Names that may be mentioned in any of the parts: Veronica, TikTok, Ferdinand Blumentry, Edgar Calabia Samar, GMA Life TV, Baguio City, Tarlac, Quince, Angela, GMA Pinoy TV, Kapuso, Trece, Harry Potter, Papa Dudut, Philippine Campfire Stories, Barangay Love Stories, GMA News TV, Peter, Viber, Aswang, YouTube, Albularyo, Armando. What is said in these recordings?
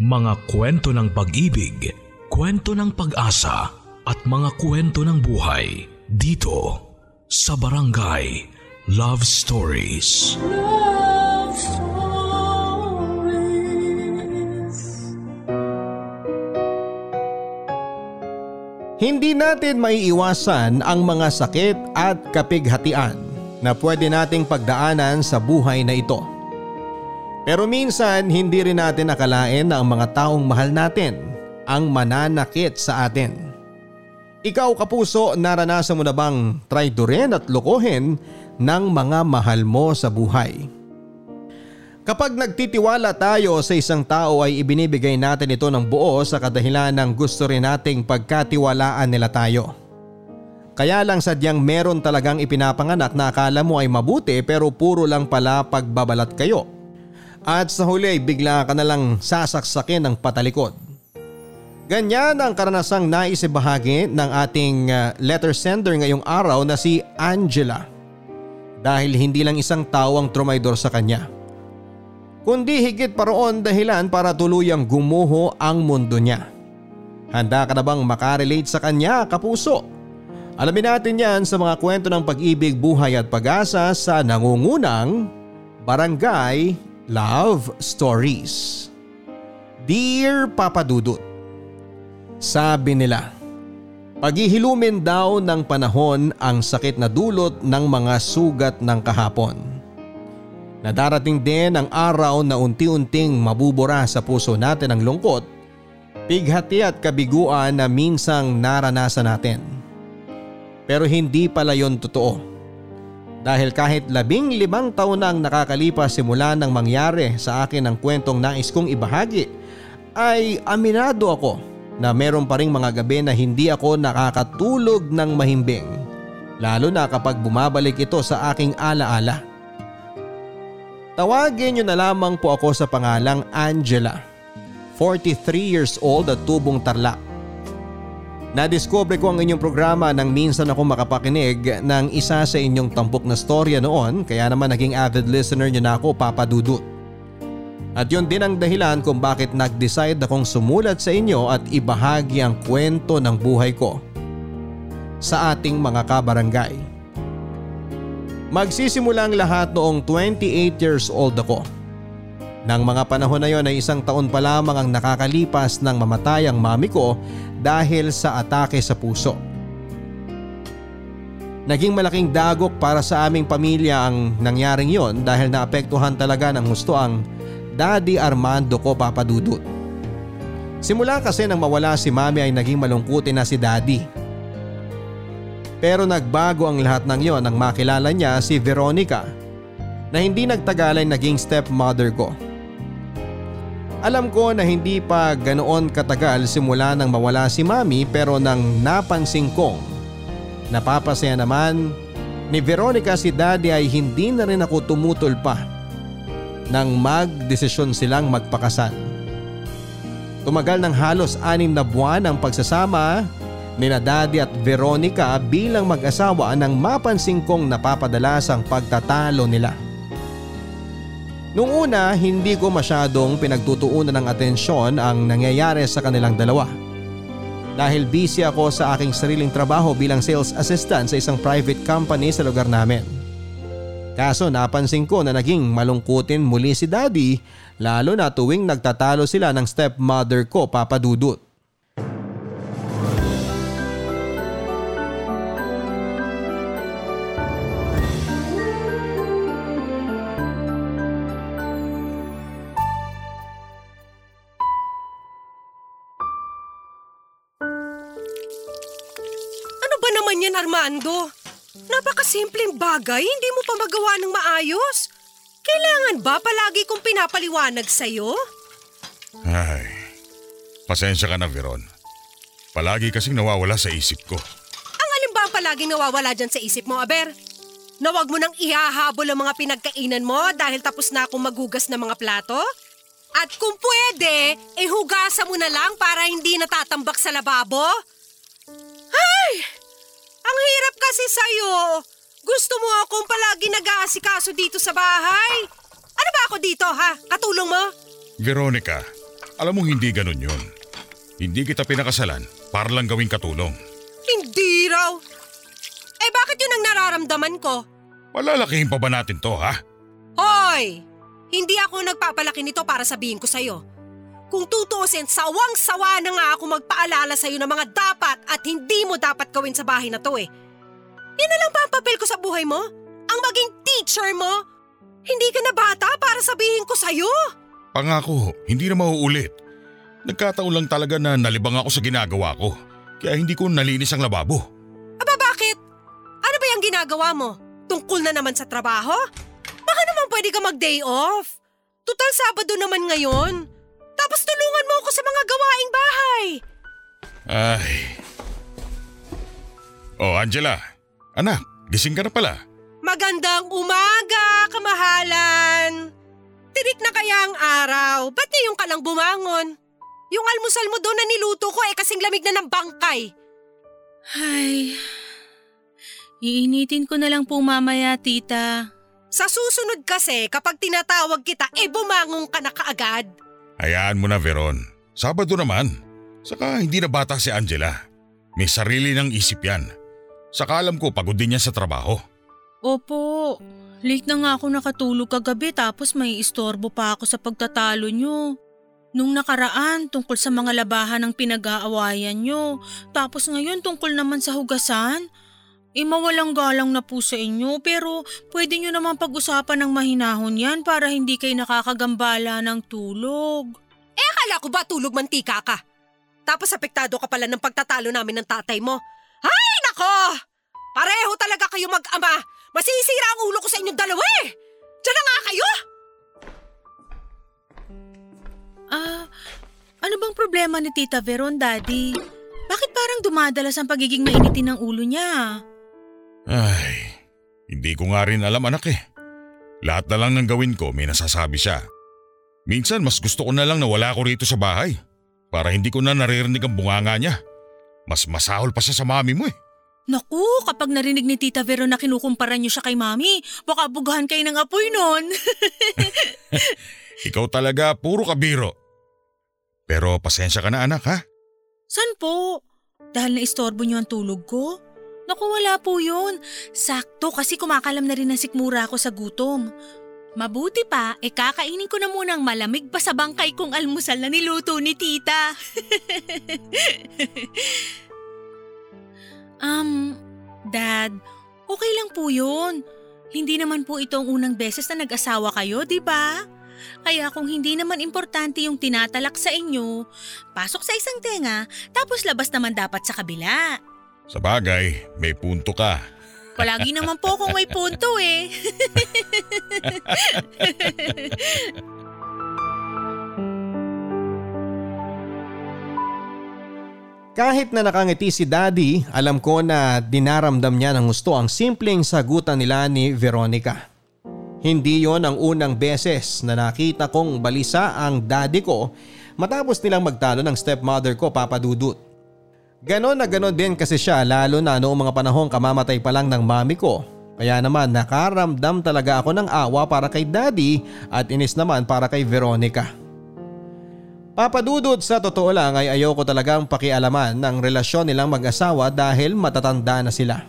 Mga kwento ng pag-ibig, kwento ng pag-asa at mga kwento ng buhay dito sa Barangay Love Stories. Love Stories. Hindi natin maiiwasan ang mga sakit at kapighatian na pwede nating pagdaanan sa buhay na ito. Pero minsan hindi rin natin akalain na ang mga taong mahal natin ang mananakit sa atin. Ikaw kapuso, naranasan mo na bang traidorin at lokohin ng mga mahal mo sa buhay? Kapag nagtitiwala tayo sa isang tao ay ibinibigay natin ito ng buo sa kadahilan ng gusto rin nating pagkatiwalaan nila tayo. Kaya lang sadyang meron talagang ipinapanganak na akala mo ay mabuti pero puro lang pala pagbabalat kayo. At sa huli bigla ka nalang sasaksakin ng patalikod. Ganyan ang karanasang naisibahagi ng ating letter sender ngayong araw na si Angela. Dahil hindi lang isang tao ang trumaydor sa kanya, kundi higit pa roon dahilan para tuluyang gumuho ang mundo niya. Handa ka na bang makarelate sa kanya, kapuso? Alamin natin yan sa mga kwento ng pag-ibig, buhay at pag-asa sa nangungunang Barangay Love Stories. Dear Papa Dudut, sabi nila, paghihilumin daw ng panahon ang sakit na dulot ng mga sugat ng kahapon. Nadarating din ang araw na unti-unting mabubura sa puso natin ang lungkot, pighati at kabiguan na minsang naranasan natin. Pero hindi pala yon totoo. Dahil kahit 15 taon na ang nakakalipas simula nang mangyari sa akin ang kwentong nais kong ibahagi, ay aminado ako na meron pa ring mga gabi na hindi ako nakakatulog ng mahimbing, lalo na kapag bumabalik ito sa aking alaala. Tawagin niyo na lamang po ako sa pangalang Angela, 43 years old at tubong Tarlac. Nadiskubre ko ang inyong programa nang minsan ako makapakinig ng isa sa inyong tampok na storya noon, kaya naman naging avid listener niyo na ako, Papa Dudut. At yun din ang dahilan kung bakit nag-decide akong sumulat sa inyo at ibahagi ang kwento ng buhay ko sa ating mga kabarangay. Magsisimula ang lahat noong 28 years old ako. Nang mga panahon na yon ay 1 taon pa lamang ang nakakalipas nang mamatay ang mami ko dahil sa atake sa puso. Naging malaking dagok para sa aming pamilya ang nangyaring yon dahil naapektuhan talaga ng gusto ang Daddy Armando ko, Papa Dudut. Simula kasi nang mawala si mami ay naging malungkutin na si Daddy. Pero nagbago ang lahat ng yon nang makilala niya si Veronica na hindi nagtagal ay naging stepmother ko. Alam ko na hindi pa ganoon katagal simula nang mawala si mami, pero nang napansin kong napapasaya naman ni Veronica si Daddy ay hindi na rin ako tumutol pa nang magdesisyon silang magpakasal. Tumagal ng halos 6 na buwan ang pagsasama ni na Daddy at Veronica bilang mag-asawa nang mapansin kong napapadalas ang pagtatalo nila. Noong una, hindi ko masyadong pinagtutuunan ng atensyon ang nangyayari sa kanilang dalawa. Dahil busy ako sa aking sariling trabaho bilang sales assistant sa isang private company sa lugar namin. Kaso napansin ko na naging malungkutin muli si Daddy, lalo na tuwing nagtatalo sila ng stepmother ko, Papa Dudut. Armando, napakasimpleng bagay, hindi mo pa magawa ng maayos. Kailangan ba palagi kong pinapaliwanag sa'yo? Ay, pasensya ka na, Veron. Palagi kasing nawawala sa isip ko. Ang alin ba ang palaging nawawala dyan sa isip mo, Aber? Na wag mo nang ihahabol ang mga pinagkainan mo dahil tapos na akong magugas ng mga plato? At kung pwede, hugasan mo na lang para hindi natatambak sa lababo? Ay! Ang hirap kasi sa'yo. Gusto mo akong palagi nag-aasikaso dito sa bahay? Ano ba ako dito, ha? Katulong mo? Veronica, Alam mo hindi ganun yun. Hindi kita pinakasalan para lang gawing katulong. Hindi raw. Eh bakit yun ang nararamdaman ko? Palalakihin pa ba natin to ha? Hoy! Hindi ako nagpapalaki nito para sabihin ko sa'yo. Kung tutuusin, sawang-sawa na nga ako magpaalala sa'yo ng mga dapat at hindi mo dapat gawin sa bahay na to eh. Yan na lang ba ang papel ko sa buhay mo? Ang maging teacher mo? Hindi ka na bata para sabihin ko sa'yo. Pangako, hindi na mauulit. Nagkataon lang talaga na nalibang ako sa ginagawa ko. Kaya hindi ko nalinis ang lababo. Aba bakit? Ano ba yung ginagawa mo? Tungkol na naman sa trabaho? Baka naman pwede ka mag-day off. Tutal Sabado naman ngayon. Tapos tulungan mo ako sa mga gawaing bahay. Ay. Oh Angela, anak, gising ka na pala. Magandang umaga, kamahalan. Tirik na kaya ang araw. Ba't ngayong ka lang bumangon? Yung almusal mo doon na niluto ko eh kasing lamig na ng bangkay. Ay, iinitin ko na lang po mamaya, tita. Sa susunod kasi kapag tinatawag kita eh bumangon ka na kaagad. Hayaan mo na, Veron. Sabado naman. Saka hindi na bata si Angela. May sarili ng isip yan. Saka alam ko pagod din niya sa trabaho. Opo. Late na nga ako nakatulog kagabi tapos may istorbo pa ako sa pagtatalo niyo. Nung nakaraan tungkol sa mga labahan ng pinag-aawayan niyo. Tapos ngayon tungkol naman sa hugasan. Imawalang galang na po sa inyo pero pwede nyo naman pag-usapan ng mahinahon yan para hindi kayo nakakagambala ng tulog. Eh akala ko ba tulog mantika ka? Tapos apektado ka pala ng pagtatalo namin ng tatay mo. Ay nako! Pareho talaga kayo mag-ama. Masisira ang ulo ko sa inyong dalawa eh. Diyan na nga kayo! Ano bang problema ni Tita Veron, Daddy? Bakit parang dumadalas ang pagiging mainitin ng ulo niya? Ay, hindi ko nga rin alam anak eh. Lahat na lang ng gawin ko may nasasabi siya. Minsan mas gusto ko na lang na wala ko rito sa bahay para hindi ko na naririnig ang bunganga niya. Mas masahol pa siya sa mami mo eh. Naku, kapag narinig ni Tita Veron na kinukumpara niyo siya kay mami, baka bugahan kayo ng apoy nun. Ikaw talaga puro kabiro. Pero pasensya ka na anak ha? San po? Dahil naistorbo niyo ang tulog ko? Naku, wala po yun. Sakto kasi kumakalam na rin ang sikmura ko sa gutom. Mabuti pa, kakainin ko na munang malamig pa sa bangkay kong almusal na niluto ni tita. Dad, okay lang po yun. Hindi naman po ito ang unang beses na nag-asawa kayo, di ba? Kaya kung hindi naman importante yung tinatalak sa inyo, pasok sa isang tenga, tapos labas naman dapat sa kabila. Sa bagay, may punto ka. Palagi naman po kung may punto eh. Kahit na nakangiti si Daddy, alam ko na dinaramdam niya ng gusto ang simpleng sagutan nila ni Veronica. Hindi yon ang unang beses na nakita kong balisa ang daddy ko matapos nilang magtalo ng stepmother ko, Papa Dudut. Ganon na ganon din kasi siya lalo na noong mga panahong kamamatay pa lang ng mami ko. Kaya naman nakaramdam talaga ako ng awa para kay daddy at inis naman para kay Veronica. Papadudod sa totoo lang ay ayoko talagang pakialaman ng relasyon nilang mag-asawa dahil matatanda na sila.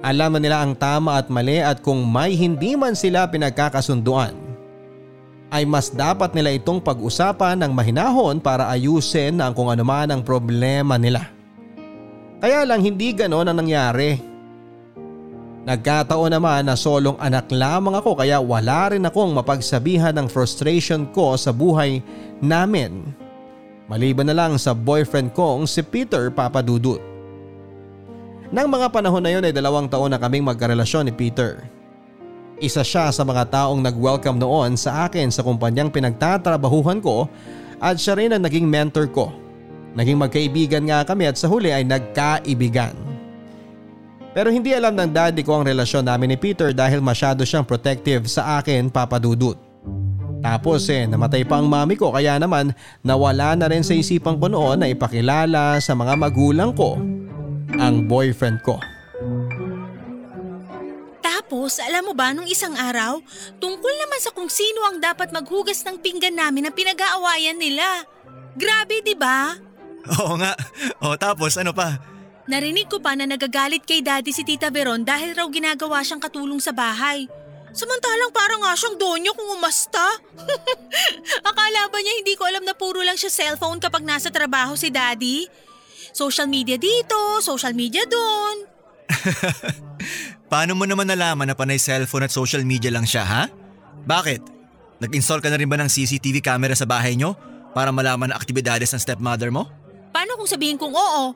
Alam na nila ang tama at mali at kung may hindi man sila pinagkakasunduan ay mas dapat nila itong pag-usapan ng mahinahon para ayusin ang kung anuman ang problema nila. Kaya lang hindi ganon ang nangyari. Nagkataon naman na solong anak lamang ako kaya wala rin akong mapagsabihan ng frustration ko sa buhay namin. Maliban na lang sa boyfriend kong si Peter, Papa Dudut. Nang mga panahon na yun ay 2 taon na kaming magkarelasyon ni Peter. Isa siya sa mga taong nag-welcome noon sa akin sa kumpanyang pinagtatrabahuhan ko at siya rin ang naging mentor ko. Naging magkaibigan nga kami at sa huli ay nagkaibigan. Pero hindi alam ng daddy ko ang relasyon namin ni Peter dahil masyado siyang protective sa akin, Papa Dudut. Tapos namatay pa ang mami ko kaya naman nawala na rin sa isipan ko noon na ipakilala sa mga magulang ko ang boyfriend ko. Tapos alam mo ba nung isang araw, tungkol naman sa kung sino ang dapat maghugas ng pinggan namin na pinag-aawayan nila. Grabe, di ba? Oo nga. O tapos ano pa? Narinig ko pa na nagagalit kay Daddy si Tita Veron dahil raw ginagawa siyang katulong sa bahay. Samantalang parang nga siyang donyo kung umasta. Akala ba niya hindi ko alam na puro lang siya cellphone kapag nasa trabaho si Daddy? Social media dito, social media doon. Paano mo naman nalaman na panay cellphone at social media lang siya, ha? Bakit? Nag-install ka na rin ba ng CCTV camera sa bahay niyo para malaman ang aktibidades ng stepmother mo? Paano kung sabihin kong oo?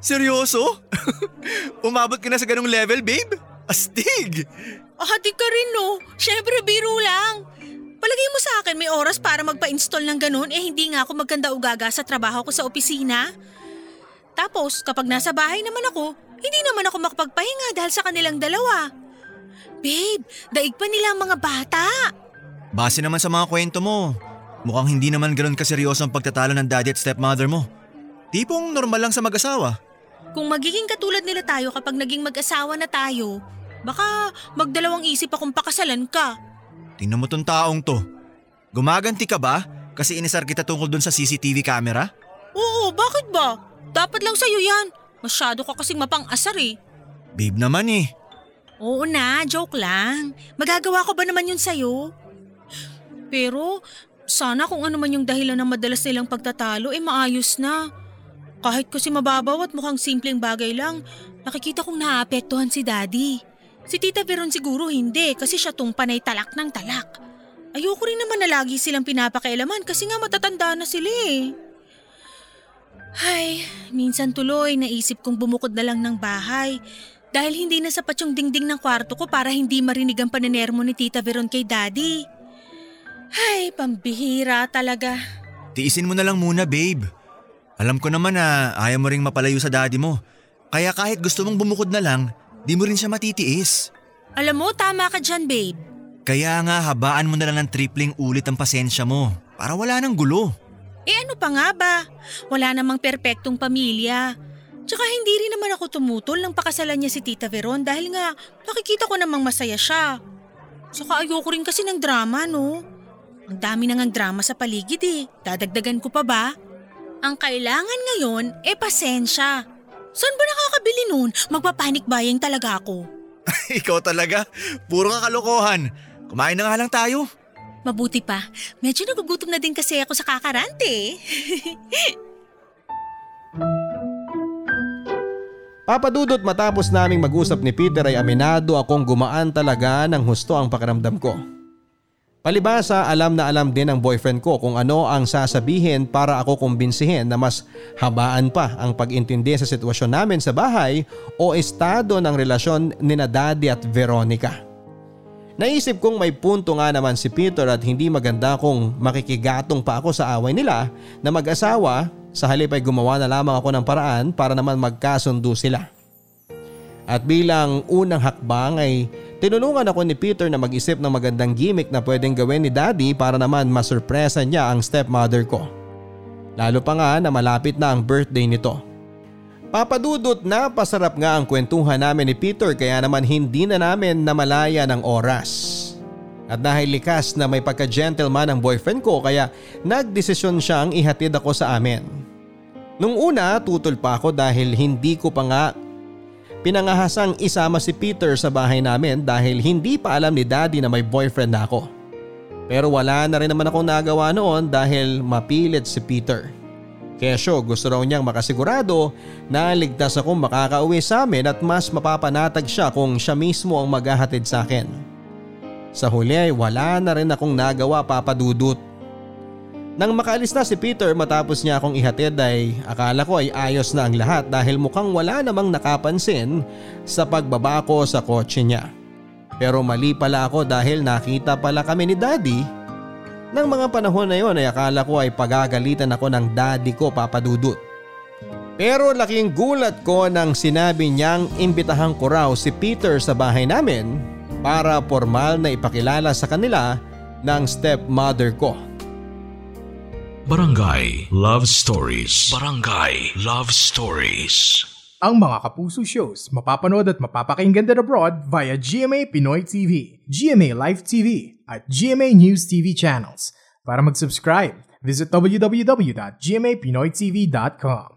Seryoso? Umabot ka na sa ganung level, babe? Astig! Ah, di ka rin no. Siyempre, biro lang. Palagay mo sa akin may oras para magpa-install ng ganun eh hindi nga ako magkanda-ugaga sa trabaho ko sa opisina. Tapos, kapag nasa bahay naman ako, hindi naman ako makapagpahinga dahil sa kanilang dalawa. Babe, daig pa nila ang mga bata. Base naman sa mga kwento mo, mukhang hindi naman ganun kaseryoso ang pagtatalo ng daddy at stepmother mo. Tipong normal lang sa mag-asawa. Kung magiging katulad nila tayo kapag naging mag-asawa na tayo, baka magdalawang isip akong pakasalan ka. Tingnan mo tong taong to. Gumaganti ka ba kasi inisar kita tungkol dun sa CCTV camera? Oo, bakit ba? Dapat lang sa'yo yan. Masyado ka kasing mapang-asar eh. Babe naman eh. Oo na, joke lang. Magagawa ko ba naman yun sa'yo? Pero sana kung ano man yung dahilan ng madalas nilang pagtatalo eh maayos na. Kahit kasi mababaw at mukhang simpleng bagay lang, nakikita kong naapektuhan si Daddy. Si Tita Veron siguro hindi kasi siya tong panay talak ng talak. Ayoko rin naman na lagi silang pinapakailaman kasi nga matatanda na sila eh. Ay, minsan tuloy naisip kong bumukod na lang ng bahay dahil hindi na sapat yung dingding ng kwarto ko para hindi marinig ang pananermo ni Tita Veron kay Daddy. Ay, pambihira talaga. Tiisin mo na lang muna, babe. Alam ko naman na ayaw mo ring mapalayo sa daddy mo. Kaya kahit gusto mong bumukod na lang, di mo rin siya matitiis. Alam mo, tama ka dyan, babe. Kaya nga habaan mo na lang ng tripling ulit ang pasensya mo para wala nang gulo. Eh ano pa nga ba? Wala namang perpektong pamilya. Tsaka hindi rin naman ako tumutol ng pakasalan niya si Tita Veron dahil nga nakikita ko namang masaya siya. Saka ayoko rin kasi ng drama, no? Ang dami nang drama sa paligid eh. Dadagdagan ko pa ba? Ang kailangan ngayon e pasensya. Saan ba nakakabili nun? Magpapanik buying talaga ako. Ikaw talaga? Puro ka kalokohan. Kumain na nga lang tayo. Mabuti pa. Medyo nagugutom na din kasi ako sa kakarante. Papa Dudut, matapos naming mag-usap ni Peter ay aminado akong gumaan talaga ng husto ang pakiramdam ko. Palibasa, alam na alam din ng boyfriend ko kung ano ang sasabihin para ako kumbinsihin na mas habaan pa ang pag-intindi sa sitwasyon namin sa bahay o estado ng relasyon nina Daddy at Veronica. Naisip kong may punto nga naman si Peter at hindi maganda kung makikigatong pa ako sa away nila na mag-asawa, sa halip ay gumawa na lamang ako ng paraan para naman magkasundo sila. At bilang unang hakbang ay tinulungan ako ni Peter na mag-isip ng magandang gimmick na pwedeng gawin ni Daddy para naman masurpresa niya ang stepmother ko. Lalo pa nga na malapit na ang birthday nito. Papa Dudut, napasarap nga ang kwentuhan namin ni Peter kaya naman hindi na namin namalaya ng oras. At dahil likas na may pagka-gentleman ang boyfriend ko kaya nagdesisyon siyang ihatid ako sa amin. Nung una tutol pa ako dahil hindi ko pa nga pinangahasang isama si Peter sa bahay namin dahil hindi pa alam ni Daddy na may boyfriend na ako. Pero wala na rin naman akong nagawa noon dahil mapilit si Peter. Kesyo gusto raw niyang makasigurado na ligtas akong makakauwi sa amin at mas mapapanatag siya kung siya mismo ang maghahatid sa akin. Sa huli ay wala na rin akong nagawa, Papa Dudut. Nang makaalis na si Peter matapos niya akong ihatid ay akala ko ay ayos na ang lahat dahil mukhang wala namang nakapansin sa pagbaba ko sa kotse niya. Pero mali pala ako dahil nakita pala kami ni Daddy. Nang mga panahon na yon ay akala ko ay pagagalitan ako ng Daddy ko, Papa Dudut. Pero laking gulat ko nang sinabi niyang imbitahan ko raw si Peter sa bahay namin para formal na ipakilala sa kanila ng stepmother ko. Barangay Love Stories. Barangay Love Stories. Ang mga Kapuso shows, mapapanood at mapapakinggan din abroad via GMA Pinoy TV, GMA Life TV, at GMA News TV channels. Para mag-subscribe, visit www.gmapinoytv.com.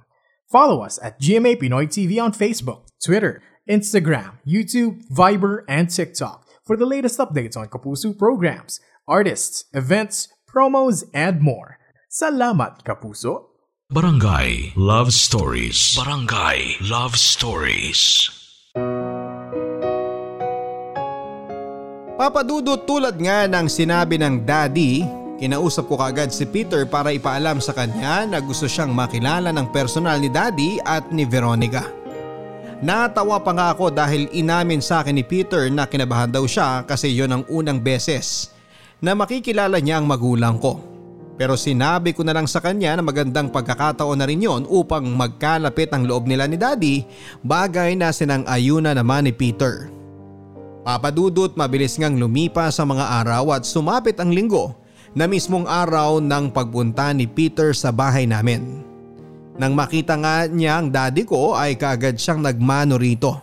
Follow us at GMA Pinoy TV on Facebook, Twitter, Instagram, YouTube, Viber, and TikTok for the latest updates on Kapuso programs, artists, events, promos, and more. Salamat, Kapuso! Barangay Love Stories. Barangay Love Stories. Papa Dudut, tulad nga ng sinabi ng daddy, kinausap ko kaagad si Peter para ipaalam sa kanya na gusto siyang makilala ng personal ni daddy at ni Veronica. Natawa pa nga ako dahil inamin sa akin ni Peter na kinabahan daw siya kasi yon ang unang beses na makikilala niya ang magulang ko. Pero sinabi ko na lang sa kanya na magandang pagkakataon na rin yon upang magkalapit ang loob nila ni Daddy, bagay na sinang-ayuna naman ni Peter. Papa Dudut, mabilis ngang lumipas sa mga araw at sumapit ang linggo na mismong araw ng pagpunta ni Peter sa bahay namin. Nang makita nga niya ang daddy ko ay kaagad siyang nagmano rito.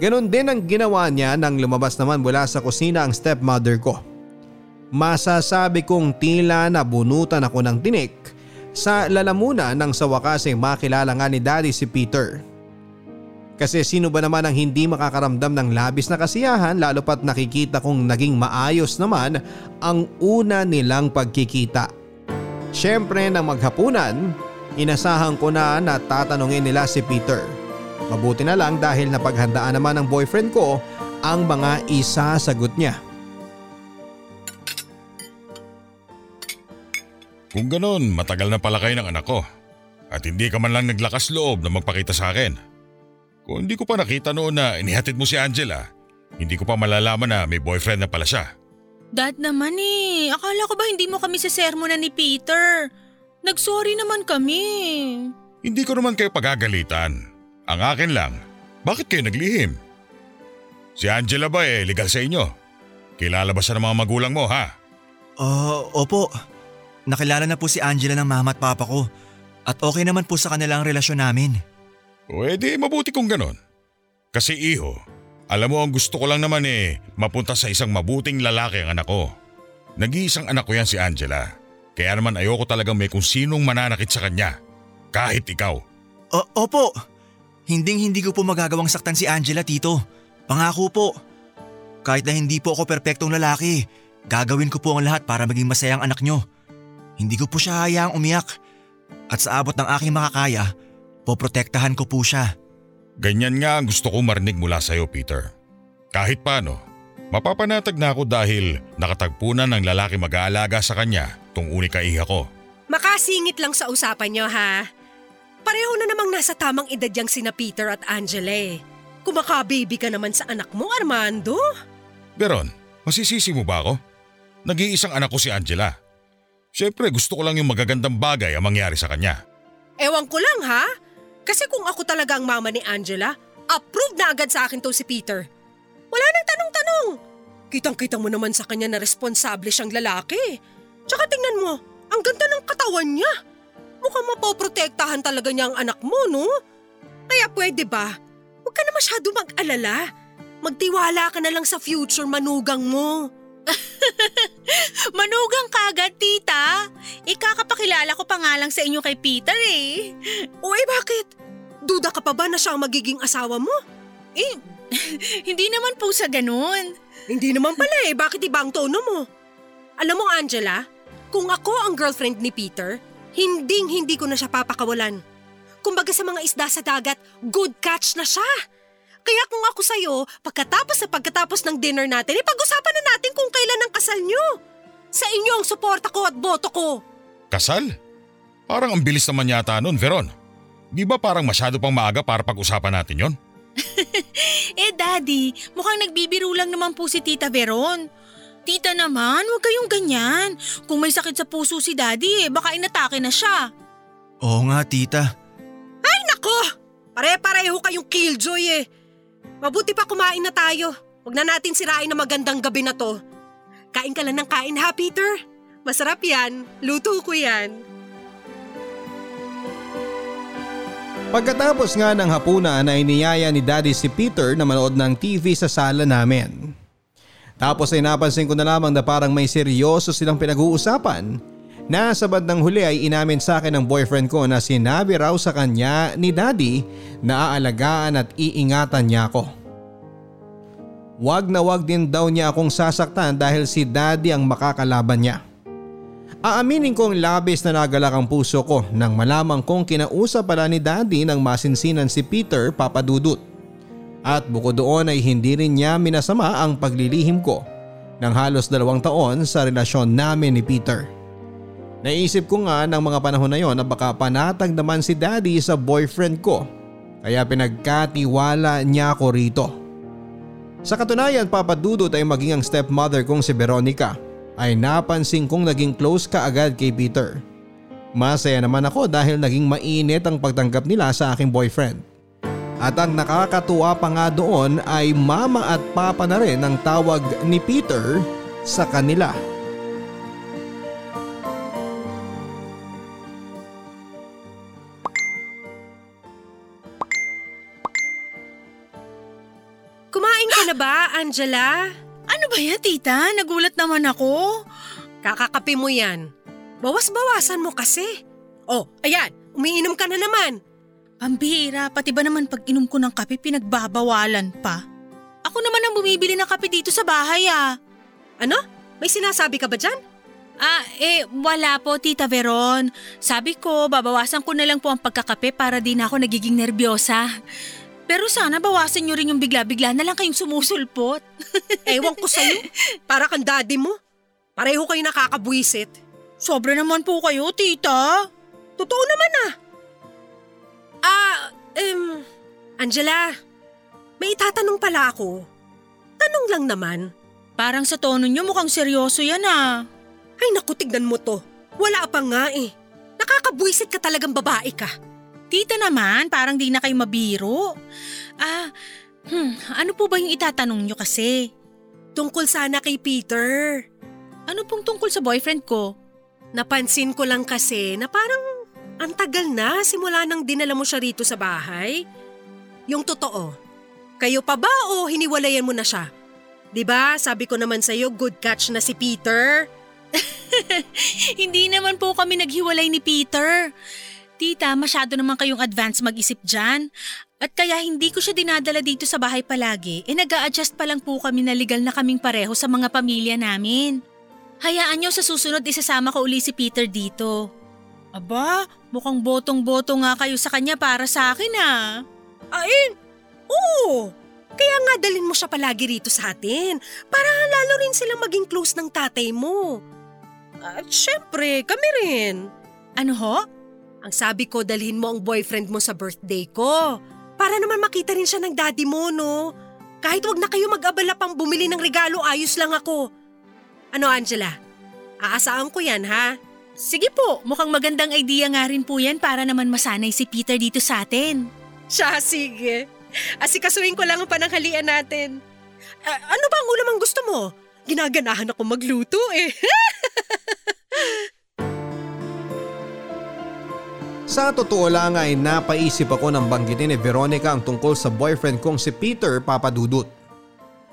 Ganon din ang ginawa niya nang lumabas naman mula sa kusina ang stepmother ko. Masasabi kong tila nabunutan ako ng tinik sa lalamunan nang sa wakas ay makilala nga ni Daddy si Peter. Kasi sino ba naman ang hindi makakaramdam ng labis na kasiyahan lalo pat nakikita kong naging maayos naman ang una nilang pagkikita. Siyempre nang maghapunan, inasahan ko na tatanungin nila si Peter. Mabuti na lang dahil napaghandaan naman ng boyfriend ko ang mga isasagot niya. Kung ganun, matagal na pala kayo ng anak ko at hindi ka man lang naglakas loob na magpakita sa akin. Kung hindi ko pa nakita noon na inihatid mo si Angela, hindi ko pa malalaman na may boyfriend na pala siya. Dad naman akala ko ba hindi mo kami sisermonan ni Peter? Nagsorry naman kami. Hindi ko naman kayo pagagalitan. Ang akin lang, bakit kayo naglihim? Si Angela ba legal sa inyo? Kilala ba siya ng mga magulang mo ha? Opo. Nakilala na po si Angela ng mama at papa ko at okay naman po sa kanila ang relasyon namin. O edi mabuti kung ganon. Kasi iho, alam mo ang gusto ko lang naman mapunta sa isang mabuting lalaki ang anak ko. Nag-iisang anak ko yan si Angela. Kaya naman ayoko talagang may kung sinong mananakit sa kanya. Kahit ikaw. Opo, hindi ko po magagawang saktan si Angela, tito. Pangako po. Kahit na hindi po ako perpektong lalaki, gagawin ko po ang lahat para maging masayang anak nyo. Hindi ko po siya hayaang umiyak at sa abot ng aking makakaya, poprotektahan ko po siya. Ganyan nga ang gusto ko marinig mula sa iyo, Peter. Kahit paano, mapapanatag na ako dahil nakatagpunan ng lalaki mag-aalaga sa kanya tung uni kaiha ko. Makasingit lang sa usapan niyo ha. Pareho na namang nasa tamang edad yang sina Peter at Angela. Kumakababy ka naman sa anak mo, Armando. Beron, masisisi mo ba ako? Nag-iisang anak ko si Angela. Siyempre gusto ko lang yung magagandang bagay ang mangyari sa kanya. Ewan ko lang ha, kasi kung ako talaga ang mama ni Angela, approve na agad sa akin to si Peter. Wala nang tanong-tanong. Kitang-kita mo naman sa kanya na responsable siyang lalaki. Tsaka tingnan mo, ang ganda ng katawan niya. Mukhang mapoprotektahan talaga niya ang anak mo, no? Kaya pwede ba? Huwag ka na masyado mag-alala. Magtiwala ka na lang sa future manugang mo. Manugang ka agad, tita. Ikakapakilala ko pa nga lang sa inyo kay Peter Uy, bakit? Duda ka pa ba na siya ang magiging asawa mo? Hindi naman po sa ganun. Hindi naman pala bakit iba ang tono mo? Alam mo Angela, kung ako ang girlfriend ni Peter, hindi ko na siya papakawalan. Kumbaga sa mga isda sa dagat, good catch na siya. Kaya kung ako sa'yo, pagkatapos ng dinner natin, pag-usapan na natin kung kailan ang kasal nyo. Sa inyo ang suporta ko at boto ko. Kasal? Parang ang bilis naman yata nun, Veron. Di ba parang masyado pang maaga para pag-usapan natin yon? Daddy, mukhang nagbibiro lang naman po si Tita Veron. Tita naman, huwag kayong ganyan. Kung may sakit sa puso si Daddy, baka inatake na siya. Oo nga, Tita. Ay, nako! Pare-pareho kayong killjoy Mabuti pa kumain na tayo. Huwag na natin sirain na magandang gabi na to. Kain ka lang ng kain ha, Peter. Masarap yan. Luto ko yan. Pagkatapos nga ng hapunan ay niyaya ni Daddy si Peter na manood ng TV sa sala namin. Tapos ay napansin ko na lamang na parang may seryoso silang pinag-uusapan. Na sa bandang huli ay inamin sa akin ng boyfriend ko na sinabi raw sa kanya ni Daddy na aalagaan at iingatan niya ako. Wag na wag din daw niya akong sasaktan dahil si Daddy ang makakalaban niya. Aaminin kong labis na nagalak ang puso ko nang malamang kong kinausap pala ni Daddy ng masinsinan si Peter, Papa Dudut. At bukod doon ay hindi rin niya minasama ang paglilihim ko ng halos 2 taon sa relasyon namin ni Peter. Naisip ko nga ng mga panahon na yon na baka panatag naman si Daddy sa boyfriend ko kaya pinagkatiwala niya ako rito. Sa katunayan, Papa Dudut, ay maging ang stepmother kong si Veronica ay napansin kong naging close ka agad kay Peter. Masaya naman ako dahil naging mainit ang pagtanggap nila sa aking boyfriend. At ang nakakatuwa pa nga doon ay mama at papa na rin ang tawag ni Peter sa kanila. Ba, Angela? Ano ba yan, tita? Nagulat naman ako. Kakakape mo yan. Bawas-bawasan mo kasi. Oh, ayan. Umiinom ka na naman. Pambihira, pati ba naman pag inom ko ng kape pinagbabawalan pa? Ako naman ang bumibili ng kape dito sa bahay ah. Ano? May sinasabi ka ba dyan? Wala po, Tita Veron. Sabi ko, babawasan ko na lang po ang pagkakape para di na ako nagiging nervyosa. Pero sana bawasan nyo rin yung bigla-bigla na lang kayong sumusulpot. Ewan ko sa'yo. Para kang daddy mo. Pareho kayo nakakabuisit. Sobra naman po kayo, tita. Totoo naman ah. Angela, may itatanong pala ako. Tanong lang naman. Parang sa tono nyo mukhang seryoso yan ah. Ay naku, tignan mo to. Wala pa nga eh. Nakakabuisit ka talagang babae ka. Tita naman, parang di na kayo mabiro. Ano po ba yung itatanong nyo kasi? Tungkol sana kay Peter. Ano pong tungkol sa boyfriend ko? Napansin ko lang kasi na parang ang tagal na simula nang dinala mo siya rito sa bahay. Yung totoo, kayo pa ba o hiniwalayan mo na siya? Diba, sabi ko naman sa'yo, good catch na si Peter. Hindi naman po kami naghiwalay ni Peter. Tita, masyado naman kayong advance mag-isip dyan. At kaya hindi ko siya dinadala dito sa bahay palagi. Nag-a-adjust pa lang po kami na legal na kaming pareho sa mga pamilya namin. Hayaan nyo sa susunod isasama ko uli si Peter dito. Aba, mukhang botong-boto nga kayo sa kanya para sa akin ah. Ay, oo. Kaya nga dalhin mo siya palagi rito sa atin. Para lalo rin silang maging close ng tatay mo. At syempre, kami rin. Ano ho? Ang sabi ko, dalhin mo ang boyfriend mo sa birthday ko. Para naman makita rin siya ng daddy mo, no? Kahit wag na kayo mag-abala pang bumili ng regalo, ayos lang ako. Ano, Angela? Aasaan ko yan, ha? Sige po, mukhang magandang idea nga rin po yan para naman masanay si Peter dito sa atin. Siya, sige. Asikasuhin ko lang ang pananghalian natin. Ano ba ang ulam ang gusto mo? Ginaganahan ako magluto, eh. Sa totoo lang ay napaisip ako ng banggitin ni Veronica ang tungkol sa boyfriend kong si Peter, Papa Dudut.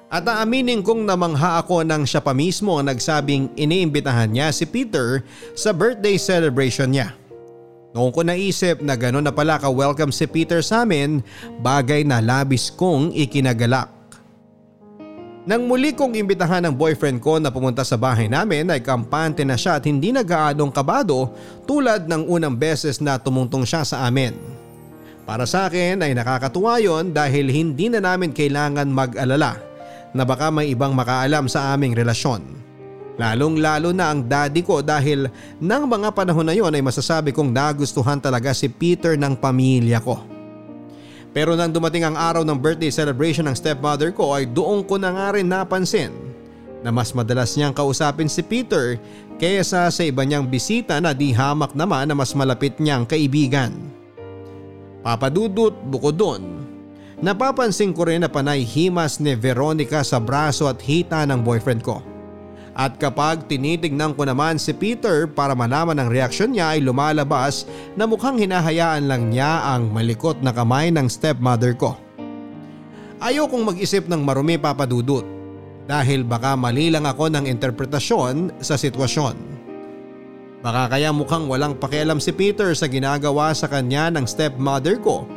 At aaminin kong namangha ako nang siya pa mismo ang nagsabing iniimbitahan niya si Peter sa birthday celebration niya. Noong ko naisip na gano'n na pala ka-welcome si Peter sa amin, bagay na labis kong ikinagalak. Nang muli kong imbitahan ng boyfriend ko na pumunta sa bahay namin ay kampante na siya at hindi na gaanong kabado tulad ng unang beses na tumungtong siya sa amin. Para sa akin ay nakakatuwa yon dahil hindi na namin kailangan mag-alala na baka may ibang makaalam sa aming relasyon. Lalong-lalo na ang daddy ko dahil ng mga panahon na yon ay masasabi kong nagustuhan talaga si Peter ng pamilya ko. Pero nang dumating ang araw ng birthday celebration ng stepmother ko ay doon ko na nga rin napansin na mas madalas niyang kausapin si Peter kaysa sa iba niyang bisita na di hamak naman na mas malapit niyang kaibigan. Papa Dudut, bukod doon, napapansin ko rin na panay himas ni Veronica sa braso at hita ng boyfriend ko. At kapag tinitignan ko naman si Peter para malaman ang reaksyon niya ay lumalabas na mukhang hinahayaan lang niya ang malikot na kamay ng stepmother ko. Ayokong mag-isip ng marumi, Papa Dudut, dahil baka mali lang ako ng interpretasyon sa sitwasyon. Baka kaya mukhang walang pakialam si Peter sa ginagawa sa kanya ng stepmother ko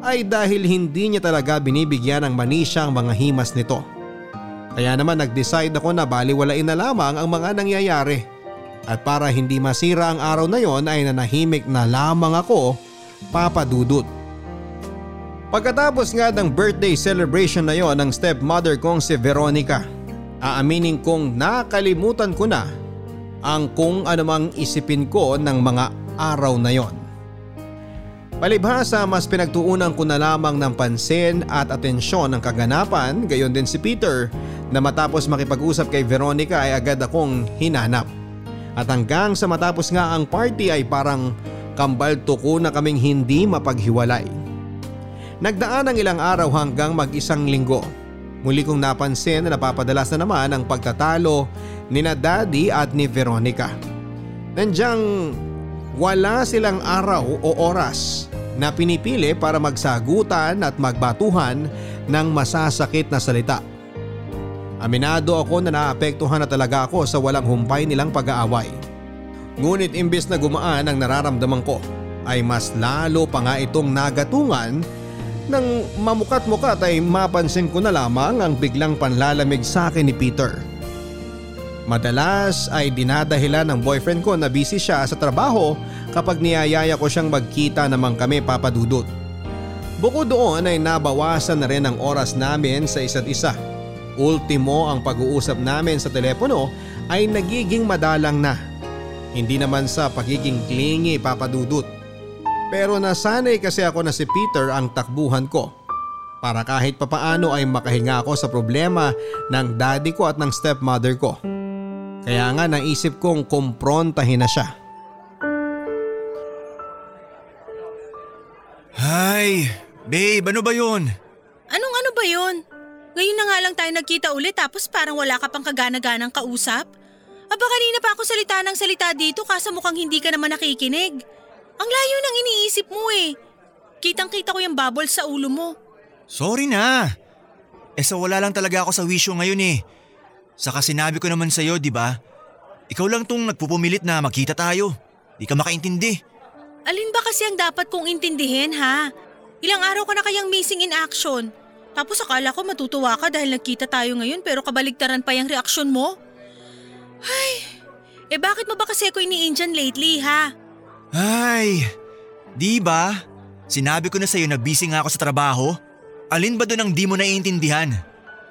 ay dahil hindi niya talaga binibigyan ng manisya ang mga himas nito. Kaya naman nag-decide ako na baliwalain na lamang ang mga nangyayari. At para hindi masira ang araw na yon ay nanahimik na lamang ako, Papa Dudut. Pagkatapos nga ng birthday celebration na yon ng stepmother kong si Veronica, aaminin kong nakalimutan ko na ang kung anumang isipin ko ng mga araw na yon. Palibhasa, mas pinagtuunan ko na lamang ng pansin at atensyon ang kaganapan, gayon din si Peter, na matapos makipag-usap kay Veronica ay agad akong hinanap. At hanggang sa matapos nga ang party ay parang kambal tuko na kaming hindi mapaghiwalay. Nagdaan ang ilang araw hanggang mag-isang linggo. Muli kong napansin na napapadalas na naman ang pagtatalo ni na Daddy at ni Veronica. Nandyang wala silang araw o oras na pinipili para magsagutan at magbatuhan ng masasakit na salita. Aminado ako na naapektuhan na talaga ako sa walang humpay nilang pag-aaway. Ngunit imbis na gumaan ang nararamdaman ko ay mas lalo pa nga itong nagatungan. Nang mamukat-mukat ay mapansin ko na lamang ang biglang panlalamig sa akin ni Peter. Madalas ay dinadahilan ng boyfriend ko na busy siya sa trabaho kapag niyayaya ko siyang magkita naman kami, Papa Dudut. Bukod doon ay nabawasan na rin ang oras namin sa isa't isa. Ultimo ang pag-uusap namin sa telepono ay nagiging madalang na. Hindi naman sa pagiging clingy, Papa Dudut. Pero nasanay kasi ako na si Peter ang takbuhan ko para kahit papaano ay makahinga ako sa problema ng daddy ko at ng stepmother ko. Kaya nga naisip kong kumprontahin na siya. Hi! Babe, ano ba yun? Anong ano ba yun? Ngayon na nga lang tayo nagkita ulit tapos parang wala ka pang kagana-ganang kausap? Aba kanina pa ako salita ng salita dito kasi mukhang hindi ka naman nakikinig. Ang layo ng iniisip mo eh. Kitang-kita ko yung bubble sa ulo mo. Sorry na. Sa wala lang talaga ako sa wisyo ngayon eh. Saka sinabi ko naman sa'yo, di ba? Ikaw lang tong nagpupumilit na magkita tayo. Di ka makaintindi. Alin ba kasi ang dapat kong intindihin ha? Ilang araw ka na kayang missing in action. Tapos akala ko matutuwa ka dahil nagkita tayo ngayon pero kabaligtaran pa yung reaksyon mo. Ay, bakit mo ba kasi ako ini-injan lately ha? Ay, di ba? Sinabi ko na sa'yo na busy nga ako sa trabaho. Alin ba doon ang di mo naiintindihan?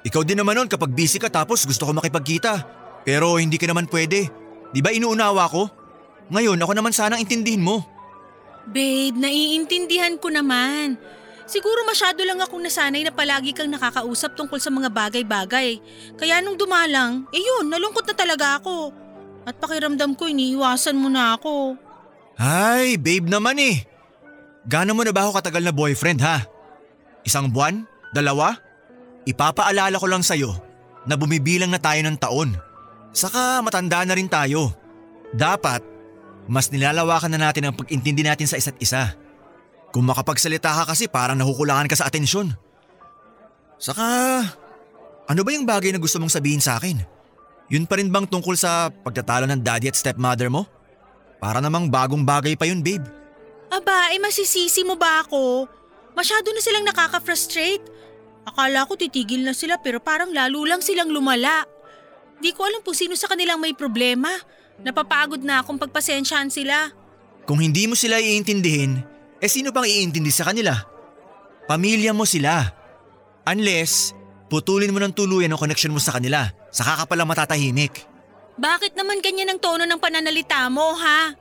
Ikaw din naman noon kapag busy ka tapos gusto ko makipagkita. Pero hindi ka naman pwede. Di ba inuunawa ko? Ngayon ako naman sanang intindihin mo. Babe, naiintindihan ko naman. Siguro masyado lang akong nasanay na palagi kang nakakausap tungkol sa mga bagay-bagay. Kaya nung dumalang, nalungkot na talaga ako. At pakiramdam ko iniiwasan mo na ako. Ay, babe naman eh. Gaano mo na ba ako katagal na boyfriend ha? 1 buwan? 2? Ipapaalala ko lang sa'yo na bumibilang na tayo ng taon. Saka matanda na rin tayo. Dapat, mas nilalawakan na natin ang pag-intindi natin sa isa't isa. Kung makapagsalita ka kasi parang nahukulangan ka sa atensyon. Saka, ano ba yung bagay na gusto mong sabihin sa akin? Yun pa rin bang tungkol sa pagtatalo ng daddy at stepmother mo? Para namang bagong bagay pa yun, babe. Aba, masisisi mo ba ako? Masyado na silang nakaka-frustrate. Akala ko titigil na sila pero parang lalo lang silang lumala. Di ko alam kung sino sa kanilang may problema. Napapagod na akong pagpasensyahan sila. Kung hindi mo sila iintindihin, sino pang iintindi sa kanila? Pamilya mo sila. Unless, putulin mo ng tuluyan ang connection mo sa kanila. Saka ka pala matatahimik. Bakit naman ganyan ang tono ng pananalita mo, ha?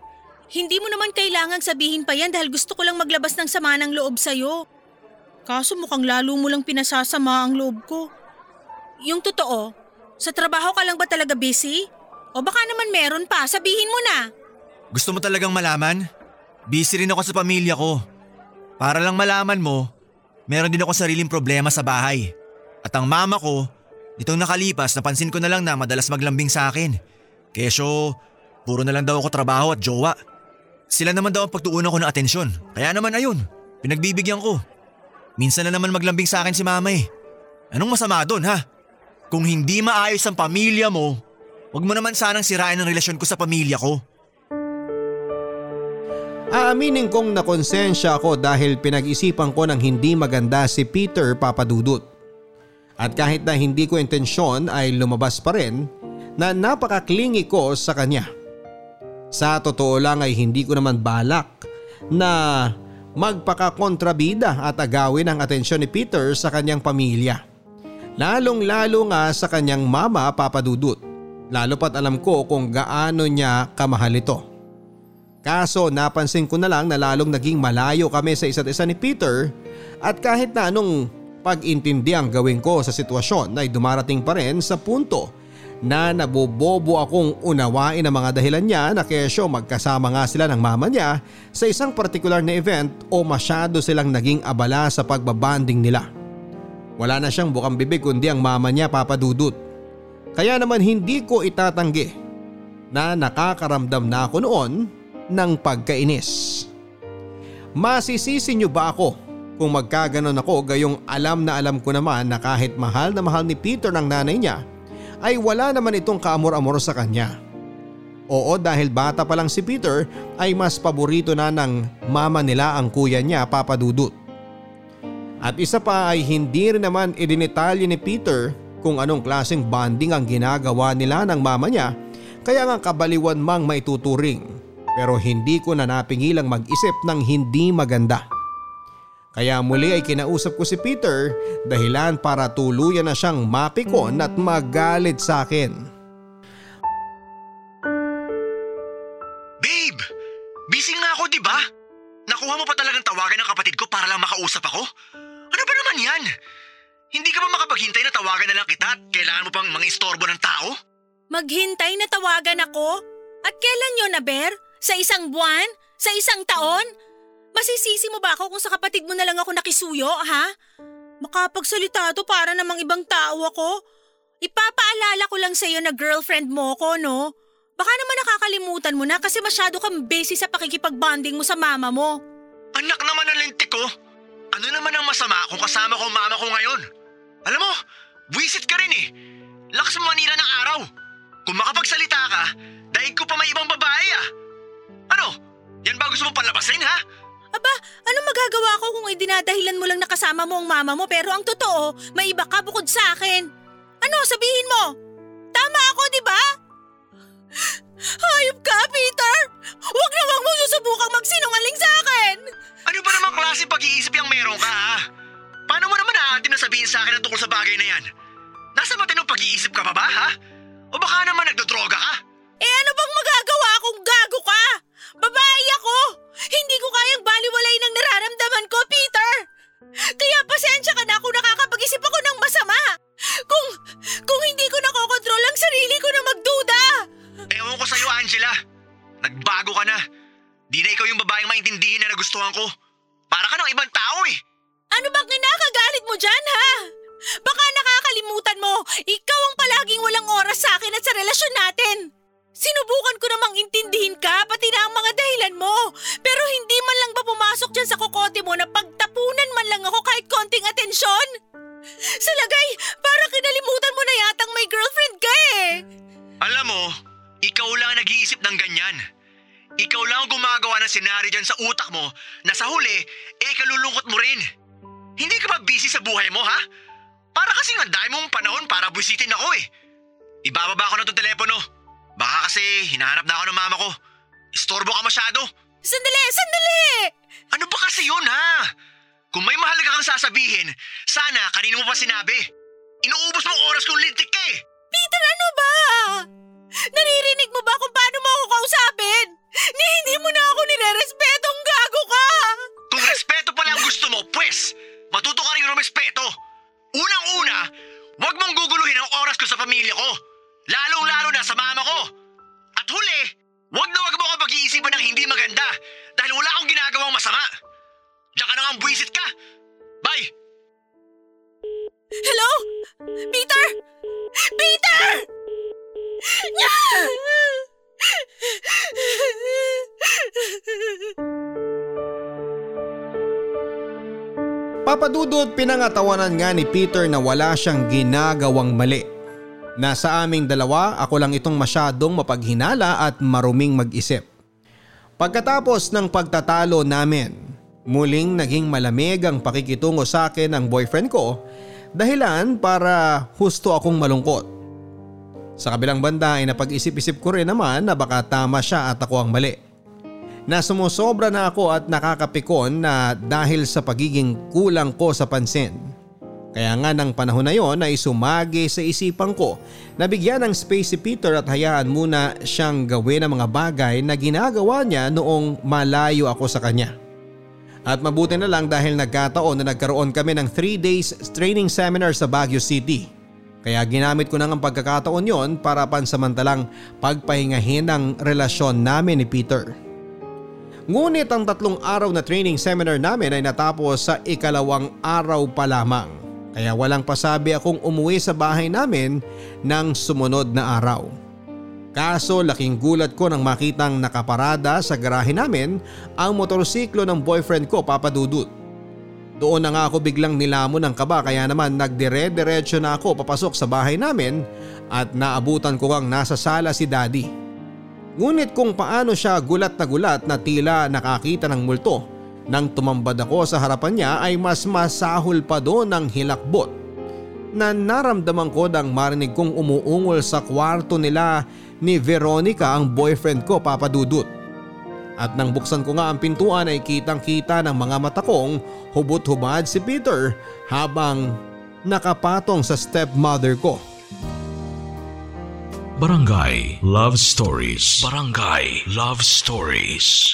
Hindi mo naman kailangang sabihin pa yan dahil gusto ko lang maglabas ng sama ng loob sa'yo. Kaso mukhang lalo mo lang pinasasama ang loob ko. Yung totoo, sa trabaho ka lang ba talaga busy? O baka naman meron pa, sabihin mo na. Gusto mo talagang malaman? Busy rin ako sa pamilya ko. Para lang malaman mo, meron din ako sariling problema sa bahay. At ang mama ko, itong nakalipas, napansin ko na lang na madalas maglambing sa akin. Kesyo, puro na lang daw ako trabaho at jowa. Sila naman daw ang pagtuunan ko ng atensyon. Kaya naman ayun, pinagbibigyan ko. Minsan na naman maglambing sa akin si mama eh. Anong masama doon ha? Kung hindi maayos ang pamilya mo, wag mo naman sanang sirain ang relasyon ko sa pamilya ko. Aaminin kong nakonsensya ako dahil pinag-isipan ko ng hindi maganda si Peter, Papa Dudut. At kahit na hindi ko intensyon ay lumabas pa rin na napakaklingi ko sa kanya. Sa totoo lang ay hindi ko naman balak na magpakakontrabida at agawin ang atensyon ni Peter sa kanyang pamilya. Lalong-lalo nga sa kanyang mama, Papa Dudut. Lalo pat alam ko kung gaano niya kamahal ito. Kaso napansin ko na lang na lalong naging malayo kami sa isa't isa ni Peter at kahit na anong pag-intindi ang gawin ko sa sitwasyon ay dumarating pa rin sa punto na nabobobo akong unawain ang mga dahilan niya na kesyo magkasama nga sila ng mama niya sa isang particular na event o masyado silang naging abala sa pagbabanding nila. Wala na siyang bukang bibig kundi ang mama niya, Papa Dudut. Kaya naman hindi ko itatanggi na nakakaramdam na ako noon ng pagkainis. Masisisi niyo ba ako kung magkaganon ako gayong alam na alam ko naman na kahit mahal na mahal ni Peter ng nanay niya ay wala naman itong kaamor-amor sa kanya. Oo, dahil bata pa lang si Peter ay mas paborito na ng mama nila ang kuya niya, Papa Dudut. At isa pa ay hindi rin naman idinitalye ni Peter kung anong klaseng bonding ang ginagawa nila ng mama niya, kaya nga kabaliwan mang maituturing, pero hindi ko na napigilang mag-isip ng hindi maganda. Kaya muli ay kinausap ko si Peter, dahilan para tuluyan na siyang mapikon at magalit sa akin. Babe! Busy nga ako, diba? Nakuha mo pa talagang tawagan ng kapatid ko para lang makausap ako? Ano ba naman yan? Hindi ka ba makapaghintay na tawagan na lang kita at kailangan mo pang mangistorbo ng tao? Maghintay na tawagan ako? At kailan yun, Aber? Sa isang buwan? Sa isang taon? Masisisi mo ba ako kung sa kapatid mo na lang ako nakisuyo, ha? Makapagsalita to para namang ibang tao ako? Ipapaalala ko lang sa'yo na girlfriend mo ko, no? Baka naman nakakalimutan mo na kasi masyado kang busy sa pakikipagbonding mo sa mama mo. Anak naman ang lintik ko! Ano naman ang masama kung kasama ko mama ko ngayon? Alam mo, visit ka rin eh. Lakas mo manira ng araw. Kung makapagsalita ka, daig ko pa may ibang babae ah. Ano? Yan ba gusto mong palabasin ha? Aba, anong magagawa ko kung idinadahilan mo lang na kasama mo ang mama mo pero ang totoo, may iba ka bukod sa akin. Ano, sabihin mo? Tama ako, di ba? Hayop ka, Peter! Huwag na huwag mo susubukang magsinungaling sa akin! Ano ba namang klase pag-iisip yung meron ka ha? Paano mo naman aatin na sabihin sa akin ang tungkol sa bagay na yan? Nasa matinong pag-iisip ka pa ba ha? O baka naman nagdodroga ka? Eh ano bang magagawa kung gago ka? Babae ako! Hindi ko kayang baliwalay ng nararamdaman ko, Peter! Kaya pasensya ka na kung nakakapag-isip ako ng masama! Kung hindi ko nakokontrol ang sarili ko na magduda! Ewan ko sa'yo, Angela. Nagbago ka na. Di na ikaw yung babaeng maintindihin na nagustuhan ko. Para ka ng ibang tao eh. Ano bang kinakagalit mo dyan ha? Baka nakakalimutan mo, ikaw ang palaging walang oras sa akin at sa relasyon natin. Sinubukan ko namang intindihin ka pati na ang mga dahilan mo. Pero hindi man lang ba pumasok dyan sa kokote mo na pagtapunan man lang ako kahit konting atensyon? Sa lagay, para kinalimutan mo na yatang may girlfriend ka eh. Alam mo, ikaw lang ang nag-iisip ng ganyan. Ikaw lang ang gumagawa ng senaryo dyan sa utak mo na sa huli, eh kalulungkot mo rin. Hindi ka ba busy sa buhay mo, ha? Para kasing ang dami mong panahon para busitin ako eh. Ibababa ko na itong telepono. Baka kasi hinahanap na ako ng mama ko. Istorbo ka masyado. Sandali, sandali! Ano ba kasi yun, ha? Kung may mahalaga kang sasabihin, sana kanino mo pa sinabi. Inuubos mo oras kong lintik ka eh. Peter, ano ba? Naririnig mo ba kung paano mo ako kausapin? Ni hindi mo na ako nire-respetong gago ka! Kung respeto pala ang gusto mo, pwes, matuto ka rin yung respeto. Unang-una, huwag mong guguluhin ang oras ko sa pamilya ko. Lalong-lalo na sa mama ko. At huli, huwag na huwag mo ka pag-iisipan ng hindi maganda dahil wala akong ginagawang masama. Diyan ka na nga buwisit ka. Bye! Hello? Peter? Peter! Papa Dudut, pinangatawanan nga ni Peter na wala siyang ginagawang mali. Nasa aming dalawa, ako lang itong masyadong mapaghinala at maruming mag-isip. Pagkatapos ng pagtatalo namin, muling naging malamig ang pakikitungo sa akin ng boyfriend ko, dahilan para husto akong malungkot. Sa kabilang banda ay napag-isip-isip ko rin naman na baka tama siya at ako ang mali. Na sumusobra na ako at nakakapikon na dahil sa pagiging kulang ko sa pansin. Kaya nga ng panahon na yon ay sumagi sa isipan ko na bigyan ng space si Peter at hayaan muna siyang gawin ang mga bagay na ginagawa niya noong malayo ako sa kanya. At mabuti na lang dahil nagkataon na nagkaroon kami ng 3 days training seminar sa Baguio City. Kaya ginamit ko na ang pagkakataon yon para pansamantalang pagpahingahin ang relasyon namin ni Peter. Ngunit ang 3 araw na training seminar namin ay natapos sa 2nd araw pa lamang. Kaya walang pasabi akong umuwi sa bahay namin ng sumunod na araw. Kaso laking gulat ko nang makitang nakaparada sa garahe namin ang motorsiklo ng boyfriend ko, Papa Dudut. Doon na nga ako biglang nilamon ng kaba kaya naman nagdire-diretso na ako papasok sa bahay namin at naabutan ko ang nasa sala si Daddy. Ngunit kung paano siya gulat na tila nakakita ng multo, nang tumambad ako sa harapan niya ay mas masahol pa doon ang hilakbot na naramdaman ko nang marinig kong umuungol sa kwarto nila ni Veronica ang boyfriend ko, Papa Dudut. At nang buksan ko nga ang pintuan ay kitang-kita ng mga mata kong hubot-hubad si Peter habang nakapatong sa stepmother ko. Barangay Love Stories. Barangay Love Stories.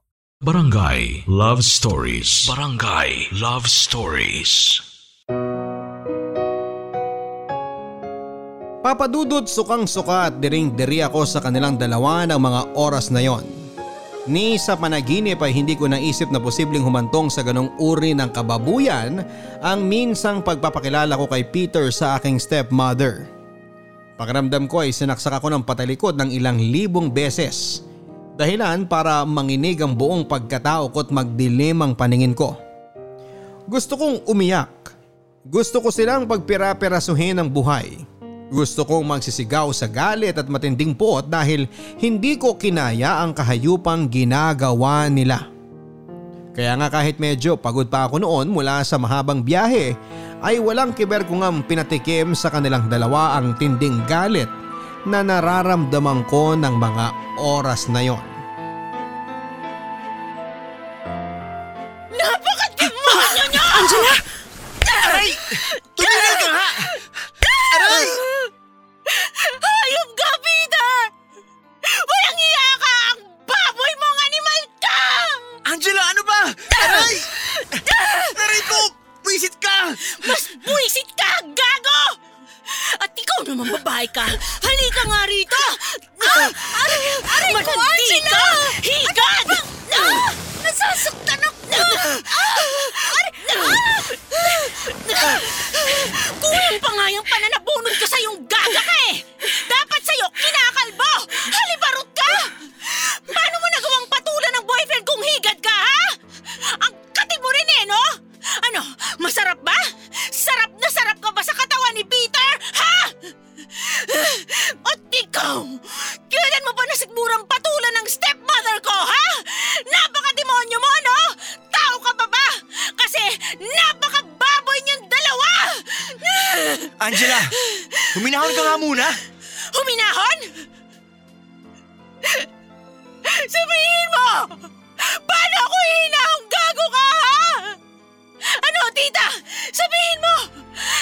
Barangay Love Stories. Barangay Love Stories. Papa Dudut, sukang-suka at diring-diri ako sa kanilang dalawa ng mga oras na yon. Ni sa panaginip ay hindi ko naisip na posibleng humantong sa ganong uri ng kababuyan ang minsang pagpapakilala ko kay Peter sa aking stepmother. Pakiramdam ko ay sinaksak ako ng patalikod ng ilang libong beses. Dahilan para manginig ang buong pagkatao ko at magdilim ang paningin ko. Gusto kong umiyak. Gusto ko silang pagpira-pirasuhin ng buhay. Gusto kong magsisigaw sa galit at matinding puot dahil hindi ko kinaya ang kahayupang ginagawa nila. Kaya nga kahit medyo pagod pa ako noon mula sa mahabang biyahe ay walang kiber kung ang pinatikim sa kanilang dalawa ang tinding galit na nararamdaman ko ng mga oras na yon. Napakatibay niya! Angela! Aray! Tumigil ka nga! Aray! Hayop ka, Peter! Walang iya ka! Ang baboy mong animal ka! Angela, ano ba? Aray! Aray ko! Buisit ka! Mas buisit ka, gago! At ikaw naman babae ka! Halika nga rito! Aray! Aray ko, Angela! Higan! Nasasaktan ako! Kulang pa nga yung pananabunod ka sa iyong gaga ka eh! Dapat sa'yo kinakalbo! Halibarot ka! Paano mo nagawang patulan ng boyfriend kung higad ka, ha? Ang katiburin eh, no? Ano, masarap ba? Sarap na sarap ka ba sa katawan ni Peter, ha? At ikaw, kailan mo pa nasigmurang patulan ng stepmother ko, ha? Napaka-demonyo mo, no? Tao ka pa ba? Kasi napaka-baboy niyang dalawa! Angela, huminahon ka nga muna. Huminahon? Sabihin mo! Paano ako hinahong gago ka, ha? Ano, tita? Sabihin mo!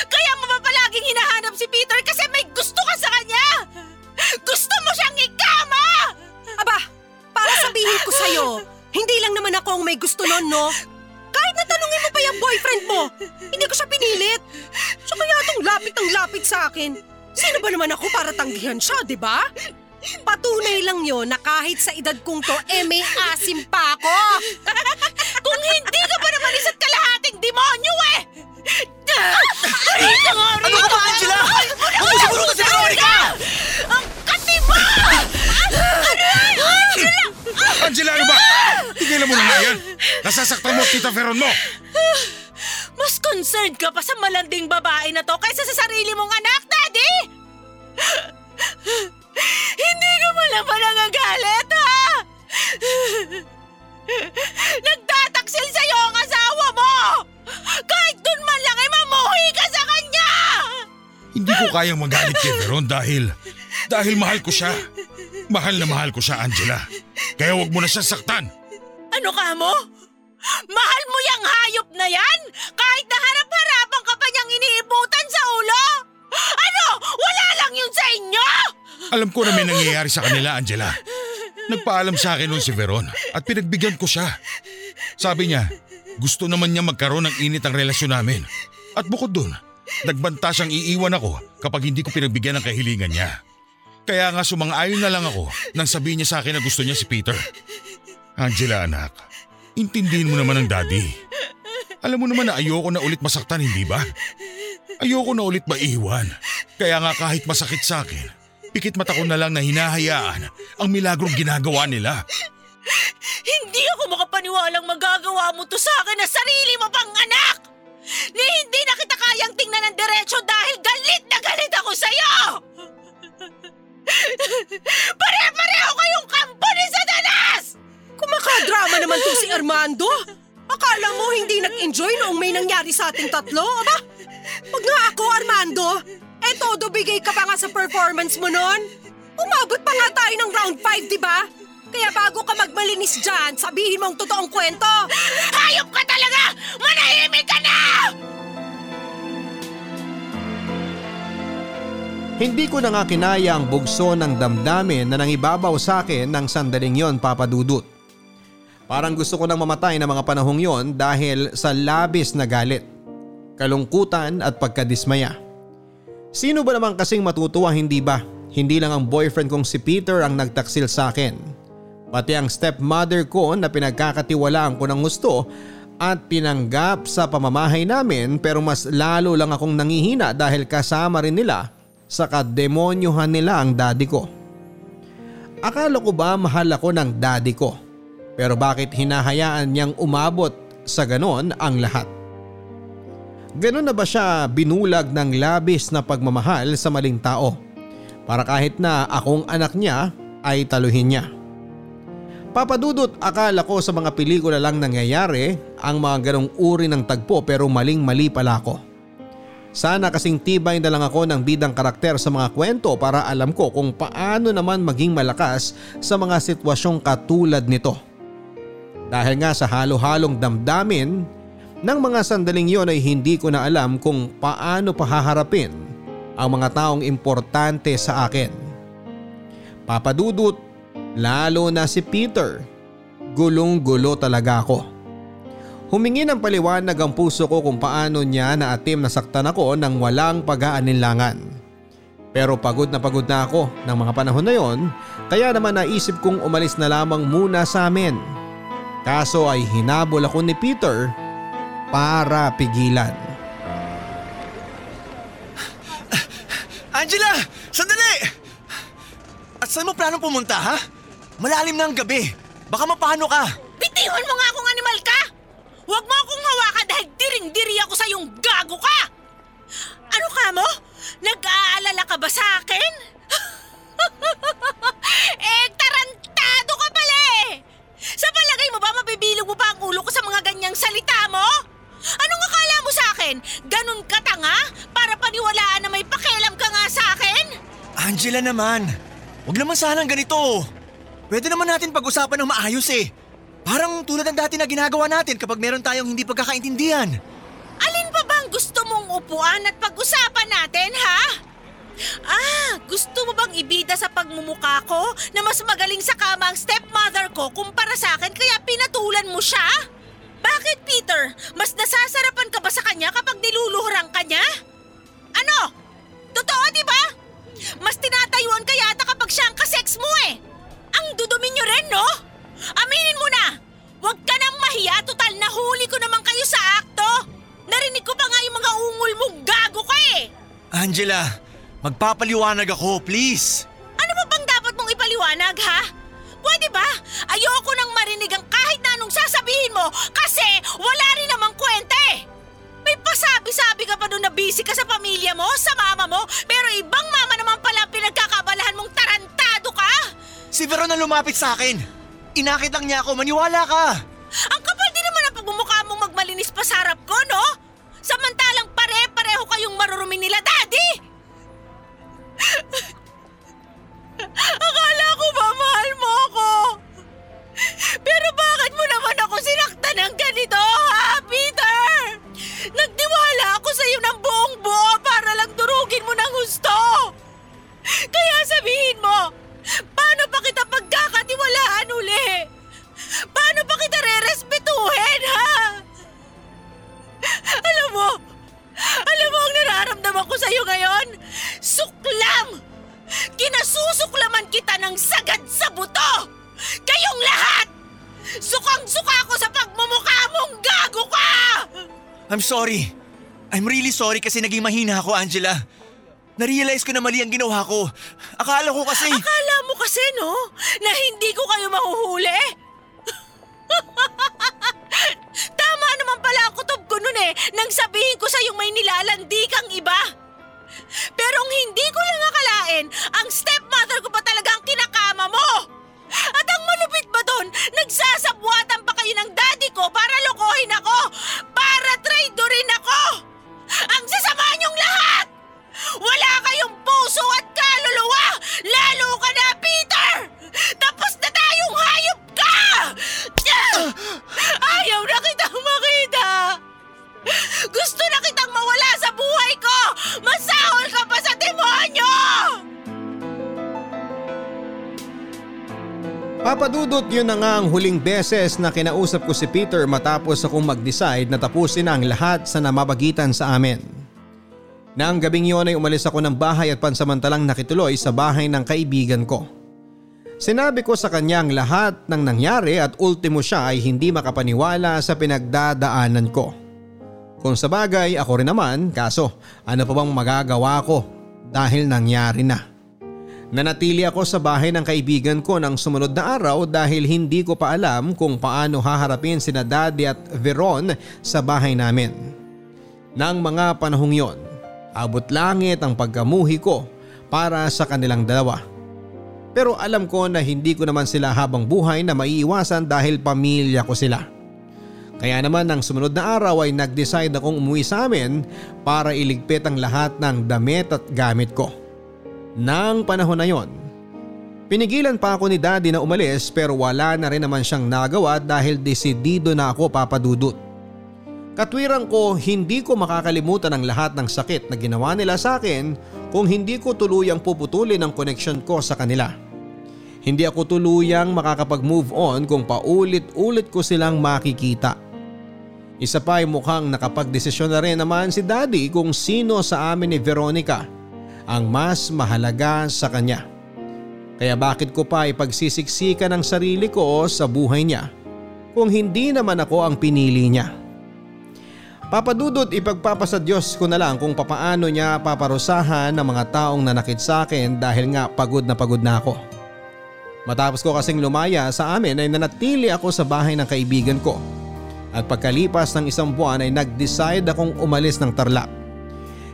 Kaya mo ba palaging hinahanap si Peter kasi may gusto ka sa kanya? Gusto mo siyang ikama! Aba, para sabihin ko sa'yo, hindi lang naman ako ang may gusto nun, no? Kahit natanungin mo pa yung boyfriend mo, hindi ko siya pinilit. So kaya itong lapit ang lapit sa akin. Sino ba naman ako para tanggihan siya, di ba? Patunay lang yon na kahit sa edad kong to, may asim pa ako. Kung hindi ka ba naman isa't kalahating demonyo eh! Rito nga, Rito! Ano ka ba, Angela? Magpasiguro ka si Veronica! Ang kati mo! Angela! Angela, ano ba? Tigilan mo na nga yan! Nasasaktan mo at Tita Veron mo! Mas concerned ka pa sa malanding babae na to kaysa sa sarili mong anak, Daddy! Hindi ka mo lang pala nagagalit, ha? Nagtataksil sa'yo ang asawa mo! Kahit dun man lang ay mamuhi ka sa kanya! Hindi ko kayang magalit kay Veron dahil mahal ko siya. Mahal na mahal ko siya, Angela. Kaya wag mo na siya saktan. Ano ka mo? Mahal mo yung hayop na yan? Kahit naharap-harapan ka pa niyang iniibutan sa ulo? Ano? Wala lang yun sa inyo? Alam ko na may nangyayari sa kanila, Angela. Nagpaalam sa akin noon si Veron at pinagbigyan ko siya. Sabi niya, gusto naman niya magkaroon ng init ang relasyon namin. At bukod dun, nagbanta siyang iiwan ako kapag hindi ko pinagbigyan ng kahilingan niya. Kaya nga sumang-ayon na lang ako nang sabihin niya sa akin na gusto niya si Peter. Angela anak, intindihin mo naman ang daddy. Alam mo naman na ayoko na ulit masaktan, hindi ba? Ayoko na ulit maiwan. Kaya nga kahit masakit sa akin, pikit mata ko na lang na hinahayaan ang milagrong ginagawa nila. Hindi ako makapaniwalang magagawa mo to sa akin na sarili mo pang anak! Ni hindi na kita kayang tingnan ng diretso dahil galit na galit ako sa'yo! Pare-pareho kayong kampo ni Satanas! Kumakadrama naman to si Armando! Akala mo hindi nag-enjoy noong may nangyari sa ating tatlo, aba? Huwag nga ako, Armando! Eh, todo bigay ka pa nga sa performance mo nun. Umabot pa nga tayo ng round 5, di ba? Kaya bago ka magmalinis dyan, sabihin mo ang totoong kwento. Hayop ka talaga! Manahimik ka na! Hindi ko na nga kinaya ang bugso ng damdamin na nangibabaw sa akin ng sandaling yon, Papa Dudut. Parang gusto ko nang mamatay na mga panahong yon dahil sa labis na galit, kalungkutan at pagkadismaya. Sino ba naman kasing matutuwa, hindi ba? Hindi lang ang boyfriend kong si Peter ang nagtaksil sa akin. Pati ang stepmother ko na pinagkakatiwalaan ko ng gusto at pinanggap sa pamamahay namin, pero mas lalo lang akong nangihina dahil kasama rin nila sa kademonyohan nila ang daddy ko. Akala ko ba mahal ako ng daddy ko? Pero bakit hinahayaan niyang umabot sa ganon ang lahat? Ganun na ba siya binulag ng labis na pagmamahal sa maling tao para kahit na akong anak niya ay taluhin niya? Papadudot, akala ko sa mga pelikula lang nangyayari ang mga ganong uri ng tagpo, pero maling-mali pala ako. Sana kasing tibay na lang ako ng bidang karakter sa mga kwento para alam ko kung paano naman maging malakas sa mga sitwasyong katulad nito. Dahil nga sa halo-halong damdamin nang mga sandaling yon ay hindi ko na alam kung paano pahaharapin ang mga taong importante sa akin. Papa Dudut, lalo na si Peter, gulong-gulo talaga ako. Humingi ng paliwanag ang puso ko kung paano niya naatim na saktan ako ng walang pag-aalinlangan. Pero pagod na ako ng mga panahon na yon, kaya naman naisip kong umalis na lamang muna sa amin. Kaso ay hinabol ako ni Peter para pigilan. Angela! Sandali! At saan mo planong pumunta, ha? Malalim na ang gabi. Baka mapano ka. Bitiwan mo nga akong animal ka! Huwag mo akong hawakan dahil diring-diri ako sa yung gago ka! Ano ka mo? Nag-aalala ka ba sa akin? Eh, tarantado ka pala eh! Sa palagay mo ba mabibilog mo pa ang ulo ko sa mga ganyang salita mo? Anong akala mo sa akin? Ganun ka tanga? Para paniwalaan na may pakialam ka nga sa akin? Angela naman, huwag naman sanang ganito. Pwede naman natin pag-usapan ng maayos eh. Parang tulad ng dati na ginagawa natin kapag meron tayong hindi pagkakaintindihan. Alin pa bang gusto mong upuan at pag-usapan natin, ha? Ah, gusto mo bang ibida sa pagmumukha ko na mas magaling sa kama ang stepmother ko kumpara sa akin kaya pinatulan mo siya? Bakit, Peter? Mas nasasarapan ka ba sa kanya kapag niluluhurang ka niya? Ano? Totoo, di ba? Mas tinatayuan ka yata kapag siya ang kasex mo eh. Ang dudumi niyo rin, no? Aminin mo na! Huwag ka nang mahiya, total na Angela, magpapaliwanag ako, please. Ano pa bang dapat mong ipaliwanag, ha? Pwede ba? Ayoko nang marinig ang kahit na anong sasabihin mo kasi wala rin namang kwenta eh. May pasabi-sabi ka pa doon na busy ka sa pamilya mo, sa mama mo, pero ibang mama naman pala ang pinagkakabalahan mong tarantado ka. Si Veron ang lumapit sa akin. Inakit lang niya ako, maniwala ka. Ang kapal din naman ang pagmumukha mong magmalinis pa sa harap ko, no? Samantalang pare-pareho kayong marurumi nila, Daddy! Akala ko ba mahal mo ako? Pero bakit mo naman ako sinaktan ng ganito, ha, Peter? Nagtiwala ako sa iyo ng buong buo para lang durugin mo ng gusto. Kaya sabihin mo, paano pa kita pagkakatiwalaan uli? Paano pa kita re-respetuhin, ha? Alam mo ang nararamdaman ko sa'yo ngayon? Suklam! Kinasusuklaman kita ng sagad sa buto! Kayong lahat! Sukang-suka ako sa pagmumukha mong gago ka! I'm sorry. I'm really sorry kasi naging mahina ako, Angela. Narealize ko na mali ang ginawa ko. Akala ko kasi… Akala mo kasi, no? Na hindi ko kayo mahuhuli? Tama naman pala ang kutob ko nun eh, nang sabihin ko sa'yong may nilalandi kang iba. Pero ang hindi ko lang akalain, ang stepmother ko pa talaga ang kinakama mo. At ang malupit ba dun, nagsasabwatan pa kayo ng daddy ko para lokohin ako, para traidorin ako. Ang sasama niyong lahat! Wala kayong puso at kaluluwa, lalo ka na, Peter! Tapos na tayong hayop ka! Ayaw na kitang makita! Gusto na kitang mawala sa buhay ko! Masahol ka pa sa demonyo! Papa Dudut, yun na nga ang huling beses na kinausap ko si Peter matapos akong mag-decide na tapusin ang lahat sa namabagitan sa amin. Nang gabing yun ay umalis ako ng bahay at pansamantalang nakituloy sa bahay ng kaibigan ko. Sinabi ko sa kanya ang lahat ng nangyari at ultimo siya ay hindi makapaniwala sa pinagdadaanan ko. Kung sa bagay ako rin naman, kaso ano pa bang magagawa ko dahil nangyari na. Nanatili ako sa bahay ng kaibigan ko ng sumunod na araw dahil hindi ko pa alam kung paano haharapin sina Daddy at Veron sa bahay namin. Nang mga panahong yon, abot langit ang pagkamuhi ko para sa kanilang dalawa. Pero alam ko na hindi ko naman sila habang buhay na maiiwasan dahil pamilya ko sila. Kaya naman nang sumunod na araw ay nag-decide akong umuwi sa amin para iligpit ang lahat ng damit at gamit ko. Nang panahon na yon, pinigilan pa ako ni Daddy na umalis pero wala na rin naman siyang nagawa dahil desidido na ako, Papa Dudut. Katwiran ko, hindi ko makakalimutan ang lahat ng sakit na ginawa nila sa akin kung hindi ko tuluyang puputulin ang koneksyon ko sa kanila. Hindi ako tuluyang makakapag-move on kung paulit-ulit ko silang makikita. Isa pa ay mukhang nakapag-desisyon na rin naman si Daddy kung sino sa amin ni Veronica ang mas mahalaga sa kanya. Kaya bakit ko pa ipagsisiksikan ang sarili ko sa buhay niya kung hindi naman ako ang pinili niya? Papa Dudut, ipagpapasa Diyos ko na lang kung papaano niya paparusahan ang mga taong nanakit sa akin dahil nga pagod na ako. Matapos ko kasing lumaya sa amin ay nanatili ako sa bahay ng kaibigan ko. At pagkalipas ng isang buwan ay nag-decide akong umalis ng Tarlac.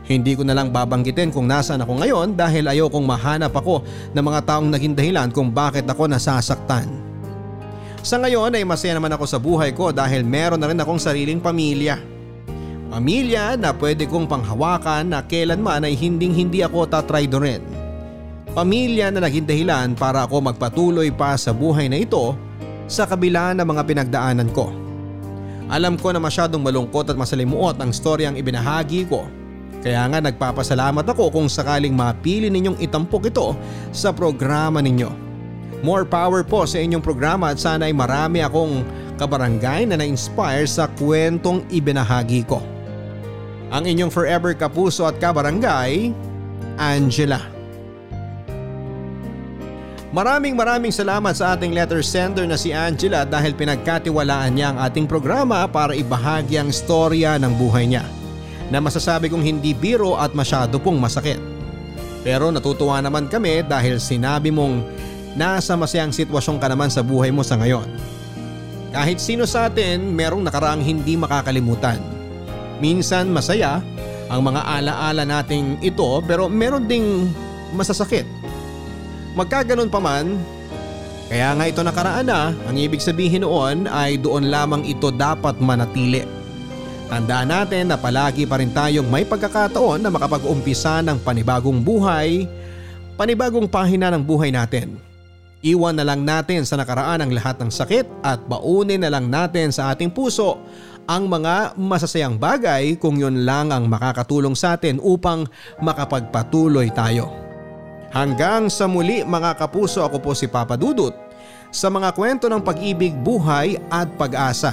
Hindi ko na lang babanggitin kung nasaan ako ngayon dahil ayokong mahanap ako ng mga taong naging dahilan kung bakit ako nasasaktan. Sa ngayon ay masaya naman ako sa buhay ko dahil meron na rin akong sariling pamilya. Pamilya na pwede kong panghawakan na kailanman ay hinding-hindi ako tatraidorin. Pamilya na naging dahilan para ako magpatuloy pa sa buhay na ito sa kabila ng mga pinagdaanan ko. Alam ko na masyadong malungkot at masalimuot ang storyang ibinahagi ko. Kaya nga nagpapasalamat ako kung sakaling mapili ninyong itampok ito sa programa ninyo. More power po sa inyong programa at sana ay marami akong kabarangay na na-inspire sa kwentong ibinahagi ko. Ang inyong forever kapuso at kabarangay, Angela. Maraming salamat sa ating letter sender na si Angela dahil pinagkatiwalaan niya ang ating programa para ibahagi ang storya ng buhay niya. na masasabi kong hindi biro at masyado pong masakit. Pero natutuwa naman kami dahil sinabi mong nasa masayang sitwasyon ka naman sa buhay mo sa ngayon. Kahit sino sa atin merong nakaraang hindi makakalimutan. Minsan masaya ang mga alaala nating ito pero meron ding masasakit. Magkaganon pa man, kaya nga ito nakaraan na, ang ibig sabihin noon ay doon lamang ito dapat manatili. Tandaan natin na palagi pa rin tayong may pagkakataon na makapag-umpisa ng panibagong buhay, panibagong pahina ng buhay natin. Iwan na lang natin sa nakaraan ang lahat ng sakit at baunin na lang natin sa ating puso ang mga masasayang bagay kung yun lang ang makakatulong sa atin upang makapagpatuloy tayo. Hanggang sa muli mga kapuso, ako po si Papa Dudut sa mga kwento ng pag-ibig, buhay at pag-asa.